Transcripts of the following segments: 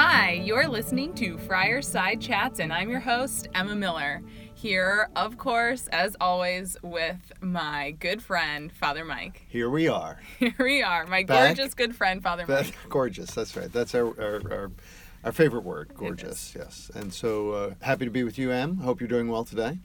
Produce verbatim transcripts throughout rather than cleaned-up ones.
Hi, you're listening to Friarside Chats, and I'm your host, Emma Miller. Here, of course, as always, with my good friend, Father Mike. Here we are. Here we are. My Back. gorgeous good friend, Father Mike. Gorgeous, that's right. That's our our, our, our favorite word, gorgeous, yes. And so, uh, happy to be with you, Em. Hope you're doing well today.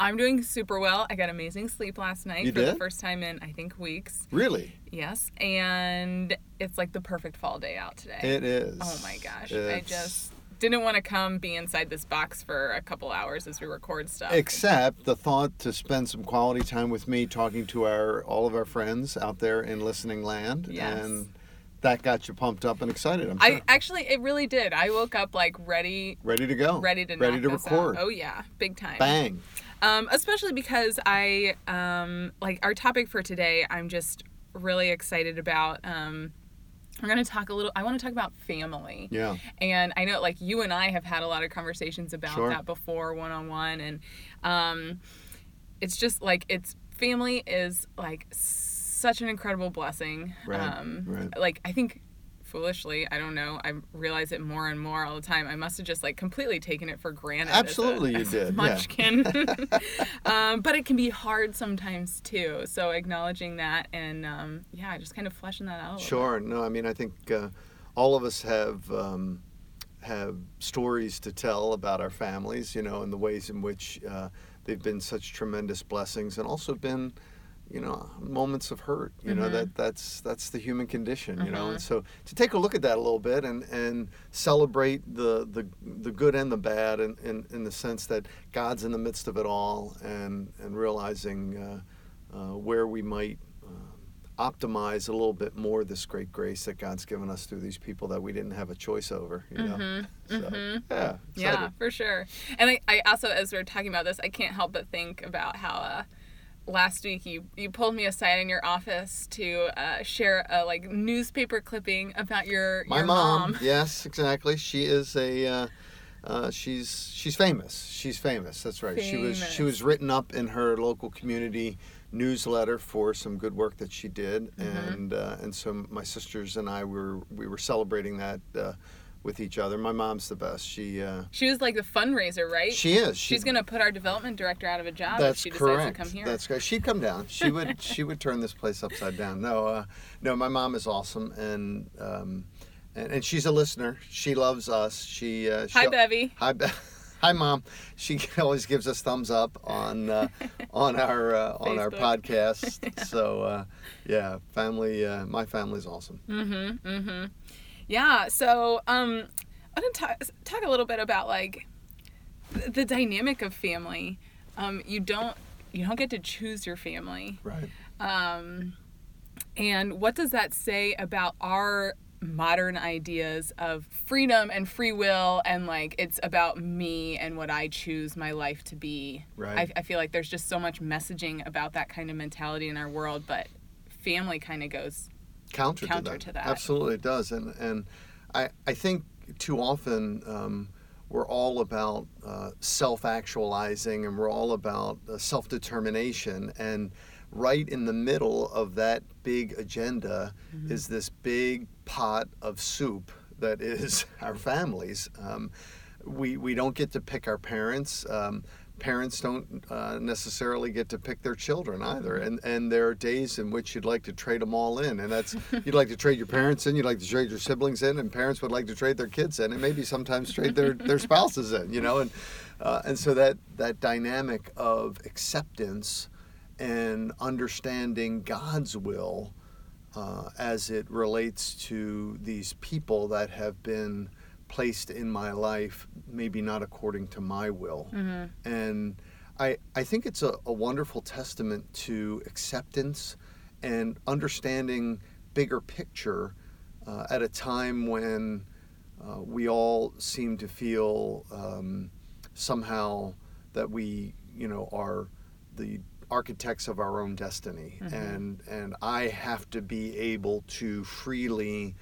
I'm doing super well. I got amazing sleep last night you for did? the first time in, I think, weeks. Really? Yes. And it's like the perfect fall day out today. It is. Oh, my gosh. It's... I just didn't want to come be inside this box for a couple hours as we record stuff. Except the thought to spend some quality time with me talking to our all of our friends out there in listening land. Yes. And that got you pumped up and excited, I'm sure. I, actually, it really did. I woke up, like, ready. Ready to go. Ready to Ready to record. Out. Oh, yeah. Big time. Bang. Um, especially because I, um, like, our topic for today, I'm just really excited about. Um, we're going to talk a little, I want to talk about family. Yeah. And I know, like, you and I have had a lot of conversations about sure. that before, one-on-one. And um, it's just, like, it's, family is, like, such an incredible blessing. Right. Um, right. Like, I think... Foolishly, I don't know. I realize it more and more all the time. I must have just like completely taken it for granted. Absolutely, as a, you as did. Munchkin. Yeah. um, but it can be hard sometimes too. So acknowledging that and um, yeah, just kind of fleshing that out. Sure. No, I mean, I think uh, all of us have um, have stories to tell about our families, you know, and the ways in which uh, they've been such tremendous blessings, and also been. you know, moments of hurt, you mm-hmm. know, that that's that's the human condition, you mm-hmm. know, and so to take a look at that a little bit and, and celebrate the, the the good and the bad in, in, in the sense that God's in the midst of it all and, and realizing uh, uh, where we might uh, optimize a little bit more this great grace that God's given us through these people that we didn't have a choice over, you mm-hmm. know. So, mm-hmm. yeah. Excited. Yeah, for sure. And I, I also, as we we're talking about this, I can't help but think about how... Uh, Last week, you, you pulled me aside in your office to uh, share a like newspaper clipping about your my your mom. mom. Yes, exactly. She is a uh, uh, she's she's famous. She's famous. That's right. Famous. She was she was written up in her local community newsletter for some good work that she did, mm-hmm. and uh, and so my sisters and I were we were celebrating that. Uh, with each other. My mom's the best. She uh, She was like the fundraiser, right? She is. She, She's going to put our development director out of a job if she decides correct. to come here. That's correct. She'd come down. She would she would turn this place upside down. No, uh, no, my mom is awesome and um and, and she's a listener. She loves us. She uh she, Hi Bevy. Hi Bevy. Hi, Mom. She always gives us thumbs up on uh, on our uh, on our podcast. Yeah. So uh, yeah, family uh, my family's awesome. Mhm. Mhm. Yeah, so um, I want to talk, talk a little bit about like the, the dynamic of family. Um, you don't you don't get to choose your family, right? Um, and what does that say about our modern ideas of freedom and free will, and like it's about me and what I choose my life to be? Right. I, I feel like there's just so much messaging about that kind of mentality in our world, but family kind of goes. Counter, counter to, that. to that. Absolutely it does. And and I, I think too often um, we're all about uh, self-actualizing and we're all about uh, self-determination. And right in the middle of that big agenda mm-hmm. is this big pot of soup that is our families. Um, we, we don't get to pick our parents. Um, Parents don't uh, necessarily get to pick their children either, and and there are days in which you'd like to trade them all in, and that's you'd like to trade your parents in, you'd like to trade your siblings in, and parents would like to trade their kids in, and maybe sometimes trade their, their spouses in, you know, and uh, and so that that dynamic of acceptance and understanding God's will uh, as it relates to these people that have been. Placed in my life, maybe not according to my will. Mm-hmm. And I I think it's a, a wonderful testament to acceptance and understanding bigger picture uh, at a time when uh, we all seem to feel um, somehow that we, you know, are the architects of our own destiny. Mm-hmm. And, and I have to be able to freely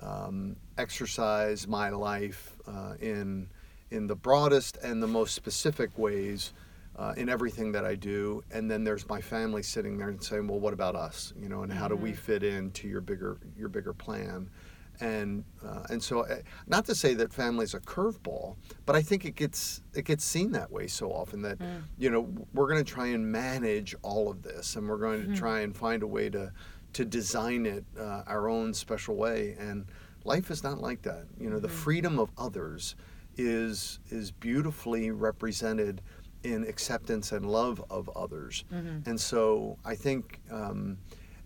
Um, exercise my life uh, in in the broadest and the most specific ways uh, in everything that I do, and then there's my family sitting there and saying, "Well, what about us? You know, and how do we fit into your bigger your bigger plan?" And uh, and so, uh, not to say that family's a curveball, but I think it gets it gets seen that way so often that, mm. you know, we're going to try and manage all of this, and we're going to mm-hmm. try and find a way to to design it uh, our own special way. And life is not like that. You know, mm-hmm. the freedom of others is is beautifully represented in acceptance and love of others. Mm-hmm. And so, I think. Um,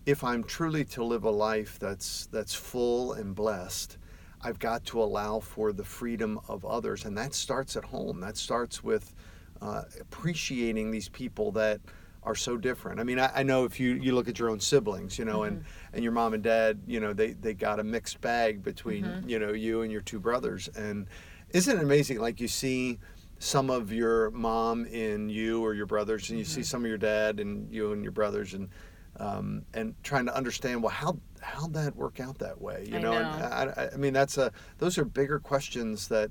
If I'm truly to live a life that's that's full and blessed, I've got to allow for the freedom of others, and that starts at home. That starts with uh, appreciating these people that are so different. I mean, I, I know if you, you look at your own siblings, you know, mm-hmm. and, and your mom and dad, you know, they, they got a mixed bag between, mm-hmm. you know, you and your two brothers. And isn't it amazing, like you see some of your mom in you or your brothers, and you mm-hmm. see some of your dad and you and your brothers, and Um, and trying to understand, well, how how'd that work out that way, you know? I know. And I, I mean, that's a those are bigger questions that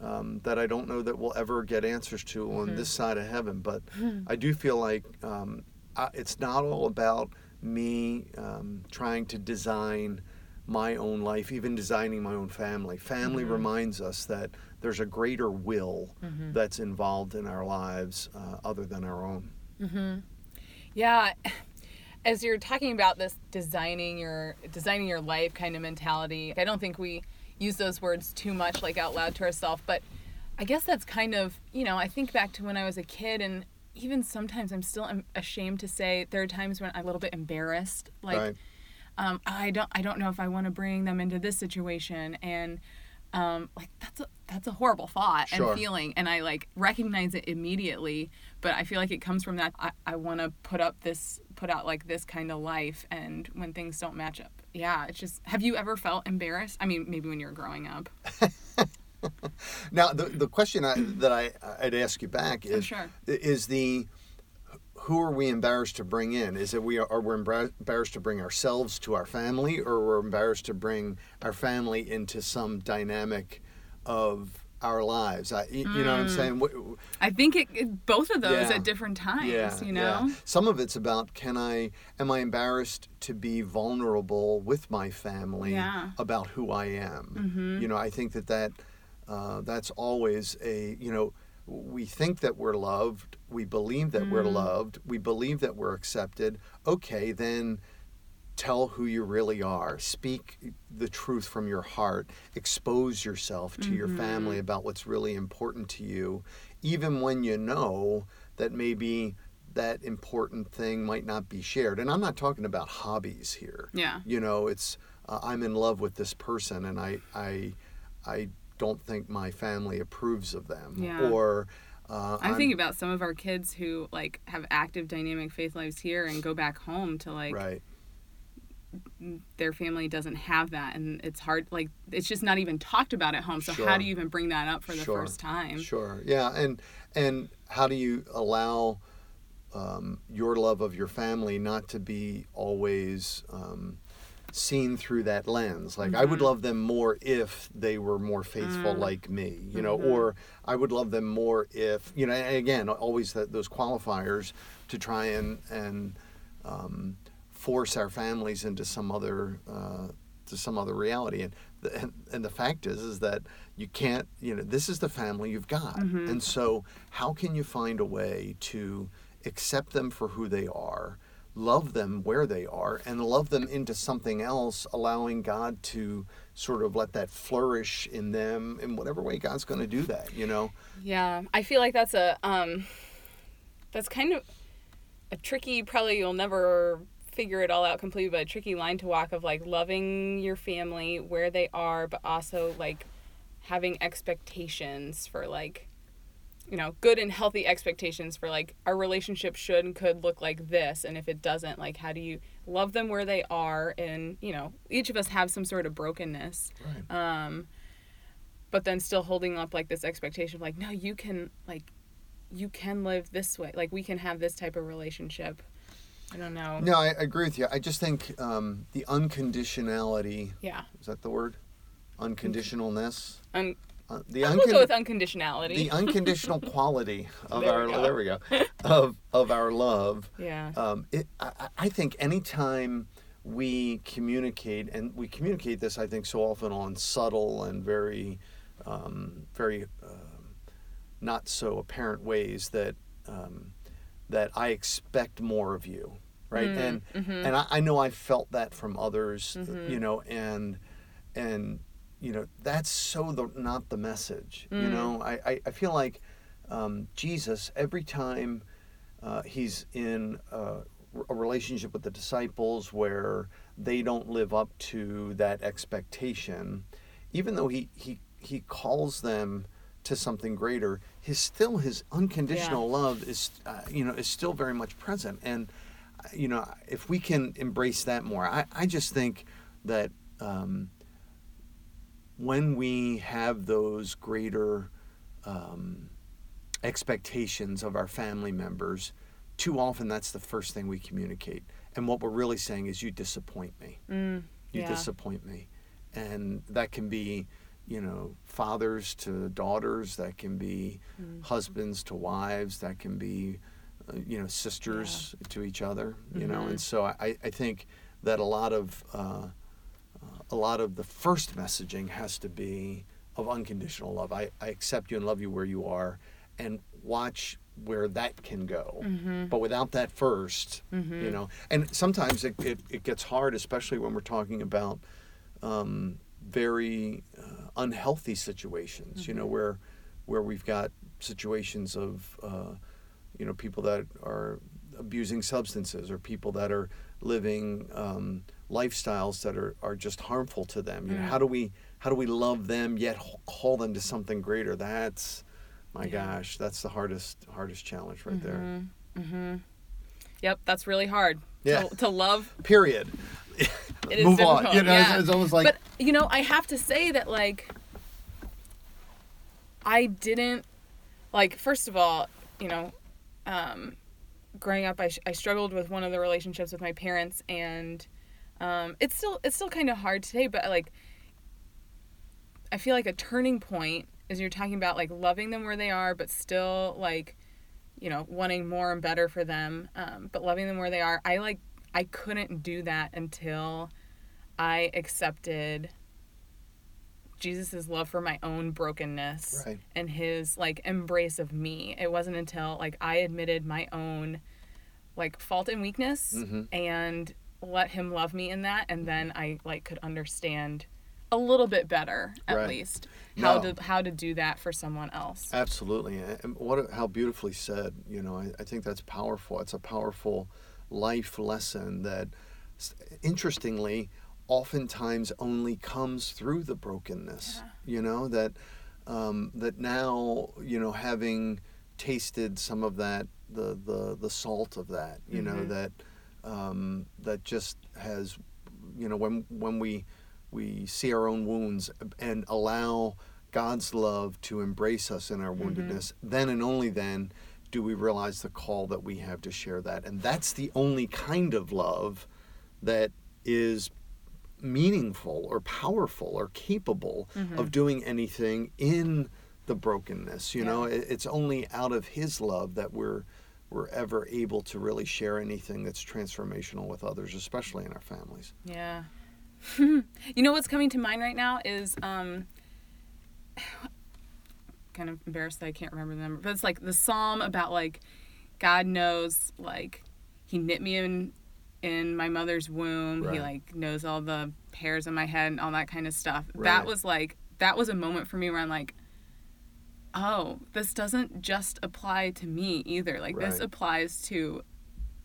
um, that I don't know that we'll ever get answers to mm-hmm. on this side of heaven. But mm-hmm. I do feel like um, I, it's not all about me um, trying to design my own life, even designing my own family. Family mm-hmm. reminds us that there's a greater will mm-hmm. that's involved in our lives uh, other than our own. Mm-hmm. Yeah. As you're talking about this designing your designing your life kind of mentality, I don't think we use those words too much, like out loud to ourselves, but I guess that's kind of, you know, I think back to when I was a kid, and even sometimes I'm still ashamed to say there are times when I'm a little bit embarrassed, like right. um, I don't I don't know if I want to bring them into this situation, and um, like that's a, that's a horrible thought sure. and feeling, and I like recognize it immediately, but I feel like it comes from that I, I want to put up this put out like this kind of life, and when things don't match up. Yeah, it's just, have you ever felt embarrassed? I mean, maybe when you're growing up. Now, the the question I, that I, I'd ask you back is, sure. is the, who are we embarrassed to bring in? Is it we are, are we embarrassed to bring ourselves to our family, or we're embarrassed to bring our family into some dynamic of our lives? I, you mm. know what I'm saying? I think it, it both of those yeah. at different times, yeah, you know? Yeah. Some of it's about, can I, am I embarrassed to be vulnerable with my family yeah. about who I am? Mm-hmm. You know, I think that, that uh, that's always a, you know, we think that we're loved, we believe that mm. we're loved, we believe that we're accepted. Okay, then tell who you really are. Speak the truth from your heart. Expose yourself to mm-hmm. your family about what's really important to you, even when you know that maybe that important thing might not be shared. And I'm not talking about hobbies here. Yeah. You know, it's uh, I'm in love with this person, and I I I don't think my family approves of them. Yeah. Or uh, I'm, I'm thinking about some of our kids who like have active, dynamic faith lives here and go back home to like. Right. Their family doesn't have that, and it's hard, like it's just not even talked about at home, so sure. how do you even bring that up for the sure. first time? Sure yeah and and how do you allow um, your love of your family not to be always um, seen through that lens, like mm-hmm. I would love them more if they were more faithful mm. like me, you know, mm-hmm. or I would love them more if, you know, and again always that, those qualifiers to try and and um force our families into some other uh, to some other reality, and the, and, and the fact is is that you can't, you know, this is the family you've got, mm-hmm. and so how can you find a way to accept them for who they are, love them where they are, and love them into something else, allowing God to sort of let that flourish in them in whatever way God's going to do that, you know? Yeah, I feel like that's a um, that's kind of a tricky, probably you'll never figure it all out completely, but a tricky line to walk of like loving your family where they are, but also like having expectations for like, you know, good and healthy expectations for like our relationship should and could look like this, and if it doesn't, like how do you love them where they are? And you know, each of us have some sort of brokenness, right. um but then still holding up like this expectation of like, no, you can like you can live this way, like we can have this type of relationship. I don't know. No, I agree with you. I just think um, the unconditionality. Yeah. Is that the word? Unconditionalness? Un- uh, the I'll uncon- go with unconditionality. The unconditional quality of there our we there we go of of our love. Yeah. Um, it, I, I think anytime we communicate, and we communicate this, I think, so often on subtle and very, um, very um, not so apparent ways that um, that I expect more of you, right? Mm-hmm. And mm-hmm. and I, I know I felt that from others, mm-hmm. you know, and and you know that's so the, not the message, mm. you know. I, I, I feel like um, Jesus, every time uh, he's in Uh, a relationship with the disciples where they don't live up to that expectation, even though he he, he calls them to something greater, his still his unconditional yeah. love is uh, you know is still very much present. And you know, if we can embrace that more, I, I just think that um, when we have those greater um, expectations of our family members, too often that's the first thing we communicate. And what we're really saying is, you disappoint me. Mm, you yeah. disappoint me. And that can be, you know, fathers to daughters. That can be mm. husbands to wives. That can be, uh, you know, sisters yeah. to each other, you mm-hmm. know. And so I, I think that a lot of uh, a lot of the first messaging has to be of unconditional love. I, I accept you and love you where you are, and watch where that can go, mm-hmm. but without that first, mm-hmm. you know, and sometimes it, it, it gets hard, especially when we're talking about um, very uh, unhealthy situations, mm-hmm. you know, where where we've got situations of, uh, you know, people that are abusing substances, or people that are living um, lifestyles that are, are just harmful to them. You mm-hmm. know, how do we how do we love them yet call them to something greater? That's My yeah. gosh, that's the hardest hardest challenge right mm-hmm. there. Mm-hmm. Yep, that's really hard. Yeah. To, to love. Period. It Move is on. You know, yeah. it's, it's almost like. But you know, I have to say that, like, I didn't, like, first of all, you know, um, growing up, I, I struggled with one of the relationships with my parents, and um, it's still it's still kind of hard today. But, like, I feel like a turning point is you're talking about, like, loving them where they are, but still, like, you know, wanting more and better for them, um, but loving them where they are. I, like, I couldn't do that until I accepted Jesus's love for my own brokenness right. and his, like, embrace of me. It wasn't until, like, I admitted my own, like, fault and weakness mm-hmm. and let him love me in that, and then I, like, could understand a little bit better, at right. least, how no. to how to do that for someone else. Absolutely. And what how beautifully said. You know, I, I think that's powerful. It's a powerful life lesson that, interestingly, oftentimes only comes through the brokenness. Yeah. You know, that um, that now, you know, having tasted some of that, the the, the salt of that, you mm-hmm. know, that um, that just has, you know, when when we we see our own wounds and allow God's love to embrace us in our woundedness, mm-hmm. then and only then do we realize the call that we have to share that. And that's the only kind of love that is meaningful or powerful or capable mm-hmm. of doing anything in the brokenness. You yeah. know, it's only out of his love that we're we're ever able to really share anything that's transformational with others, especially in our families. Yeah. You know what's coming to mind right now is, um, kind of embarrassed that I can't remember the number, but it's like the psalm about, like, God knows, like, he knit me in in my mother's womb. Right. He, like, knows all the hairs on my head and all that kind of stuff. Right. That was like, that was a moment for me where I'm like, oh, this doesn't just apply to me either. Like, right. this applies to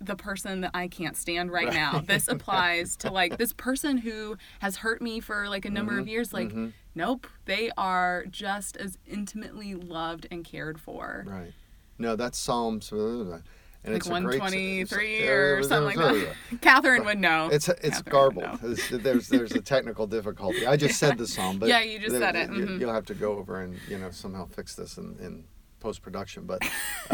the person that I can't stand right, right. now. This applies to, like, this person who has hurt me for, like, a number mm-hmm. of years. Like, mm-hmm. nope, they are just as intimately loved and cared for. Right. No, that's Psalms, and like it's one twenty-three great, or, or something like that. Catherine would know. It's it's Catherine garbled. It's, there's there's a technical difficulty. I just yeah. said the Psalm, but yeah, you just there, said it. You, mm-hmm. You'll have to go over and, you know, somehow fix this in, in post-production, but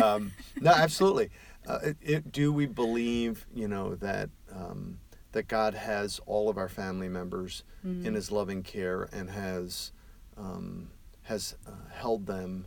um, no, absolutely. Uh, it, it, do we believe, you know, that um, that God has all of our family members mm-hmm. in his loving care, and has um, has uh, held them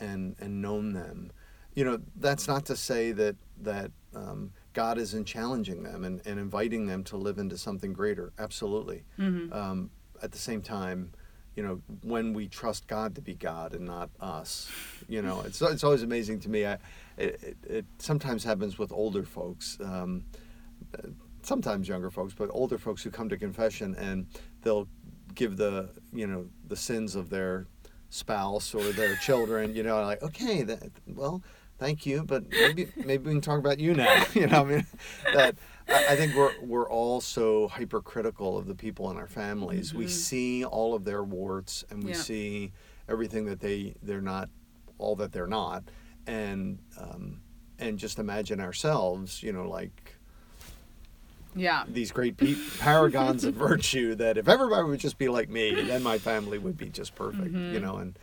and and known them? You know, that's not to say that that um, God is in challenging them and, and inviting them to live into something greater. Absolutely. Mm-hmm. Um, at the same time, you know, when we trust God to be God and not us, you know, it's it's always amazing to me. I, it, it, it sometimes happens with older folks, um, sometimes younger folks, but older folks who come to confession and they'll give the, you know, the sins of their spouse or their children, you know, like, okay, that, well, thank you, but maybe maybe we can talk about you now. You know, I mean, that I think we're we're all so hypercritical of the people in our families. Mm-hmm. We see all of their warts, and we yeah. see everything that they they're not, all that they're not, and um, and just imagine ourselves, you know, like yeah, these great pe- paragons of virtue. That if everybody would just be like me, then my family would be just perfect. Mm-hmm. You know, and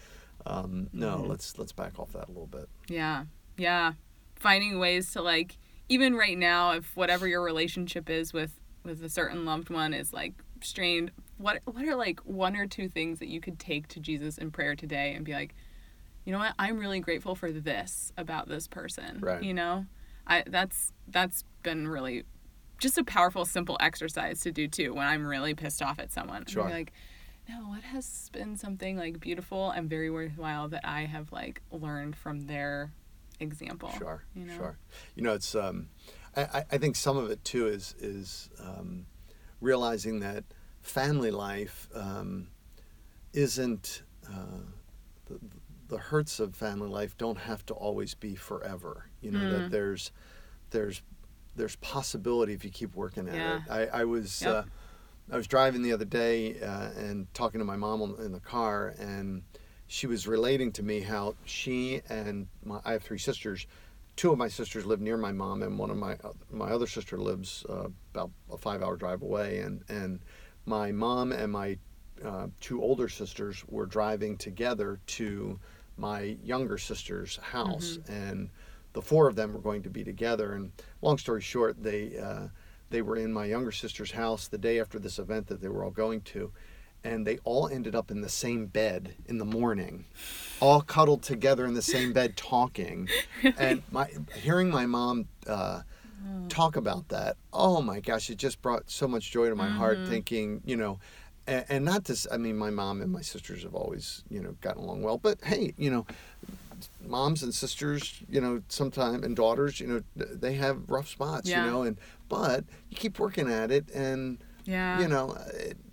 um, no, mm-hmm. let's let's back off that a little bit. Yeah. Yeah. Finding ways to, like, even right now, if whatever your relationship is with, with a certain loved one is, like, strained, what what are, like, one or two things that you could take to Jesus in prayer today and be like, you know what, I'm really grateful for this about this person. Right. You know? I that's that's been really just a powerful, simple exercise to do, too, when I'm really pissed off at someone. Sure. And be like, no, what has been something, like, beautiful and very worthwhile that I have, like, learned from their example. Sure, you know? sure. You know, it's. Um, I, I think some of it too is is um, realizing that family life um, isn't uh, the, the hurts of family life don't have to always be forever. You know, mm. that there's there's there's possibility if you keep working at yeah. it. I I was yep. uh, I was driving the other day uh, and talking to my mom in the car, and she was relating to me how she and my, I have three sisters. Two of my sisters live near my mom, and one of my my other sister lives uh, about a five-hour drive away. And, and my mom and my uh, two older sisters were driving together to my younger sister's house, mm-hmm. and the four of them were going to be together. And long story short, they uh, they were in my younger sister's house the day after this event that they were all going to. And they all ended up in the same bed in the morning, all cuddled together in the same bed talking. Really? And my hearing my mom uh, oh. talk about that, oh my gosh, it just brought so much joy to my mm-hmm. heart thinking, you know, and, and not to, I mean, my mom and my sisters have always, you know, gotten along well, but hey, you know, moms and sisters, you know, sometimes, and daughters, you know, they have rough spots, yeah. you know, and, but you keep working at it and, yeah. you know,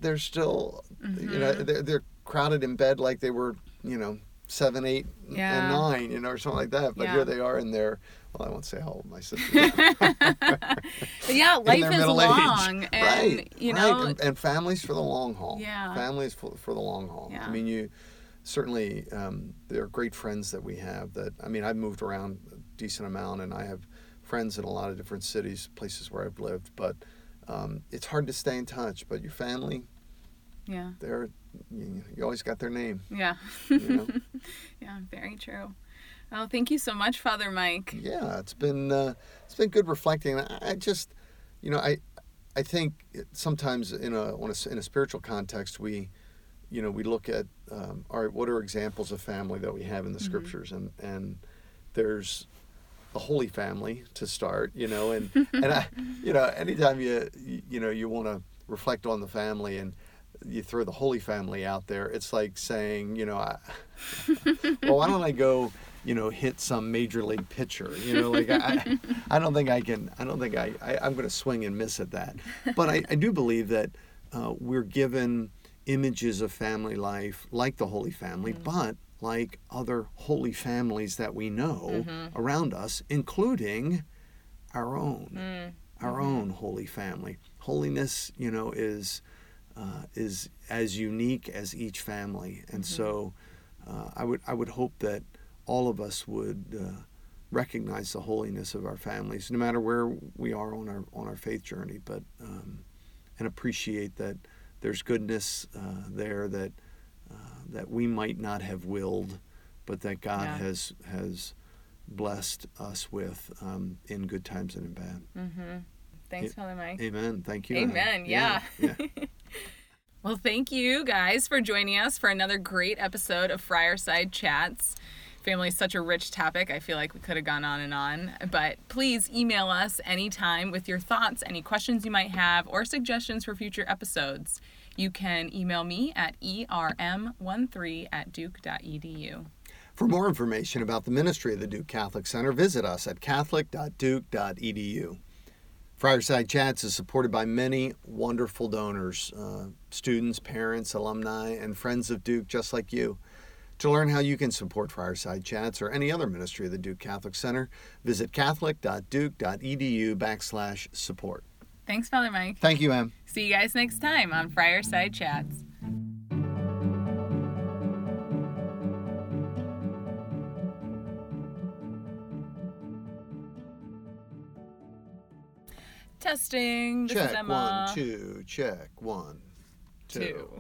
they're still, mm-hmm. you know, they're, they're crowded in bed like they were, you know, seven, eight, yeah. and nine, you know, or something like that. But yeah. here they are in their, well, I won't say how old my sister is. yeah, life is long. Age. And, right, you know. Right. And, and families for the long haul. Yeah. Families for, for the long haul. Yeah. I mean, you certainly, um, there are great friends that we have that, I mean, I've moved around a decent amount and I have friends in a lot of different cities, places where I've lived, but Um, it's hard to stay in touch, but your family, yeah, they're you, you always got their name. Yeah, you know? yeah, very true. Well, thank you so much, Father Mike. Yeah, it's been uh, it's been good reflecting. I, I just, you know, I I think sometimes in a, on a in a spiritual context, we, you know, we look at um, all right, what are examples of family that we have in the mm-hmm. scriptures, and and there's. The Holy Family to start, you know, and and I, you know, anytime you you know you want to reflect on the family and you throw the Holy Family out there, it's like saying, you know, I, well, why don't I go, you know, hit some major league pitcher, you know, like I, I don't think I can, I don't think I, I I'm going to swing and miss at that, but I, I do believe that uh, we're given images of family life like the Holy Family, mm-hmm. but like other holy families that we know mm-hmm. around us, including our own, mm-hmm. our own holy family. Holiness, you know, is uh, is as unique as each family, and mm-hmm. so uh, I would I would hope that all of us would uh, recognize the holiness of our families, no matter where we are on our on our faith journey, but um, and appreciate that there's goodness uh, there that. Uh, that we might not have willed, but that God yeah. has has blessed us with um, in good times and in bad. Mm-hmm. Thanks, Father Mike. Amen. Thank you. Amen. Anna. Yeah. yeah. yeah. Well, thank you guys for joining us for another great episode of Friarside Chats. Family is such a rich topic. I feel like we could have gone on and on. But please email us anytime with your thoughts, any questions you might have, or suggestions for future episodes. You can email me at E R M one three at duke dot E D U. For more information about the ministry of the Duke Catholic Center, visit us at catholic dot duke dot E D U. Friarside Chats is supported by many wonderful donors, uh, students, parents, alumni, and friends of Duke just like you. To learn how you can support Friarside Chats or any other ministry of the Duke Catholic Center, visit catholic dot duke dot E D U backslash support. Thanks, Father Mike. Thank you, Em. See you guys next time on Friarside Chats. Testing. This check is Emma. One, two, check. One, two.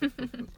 two.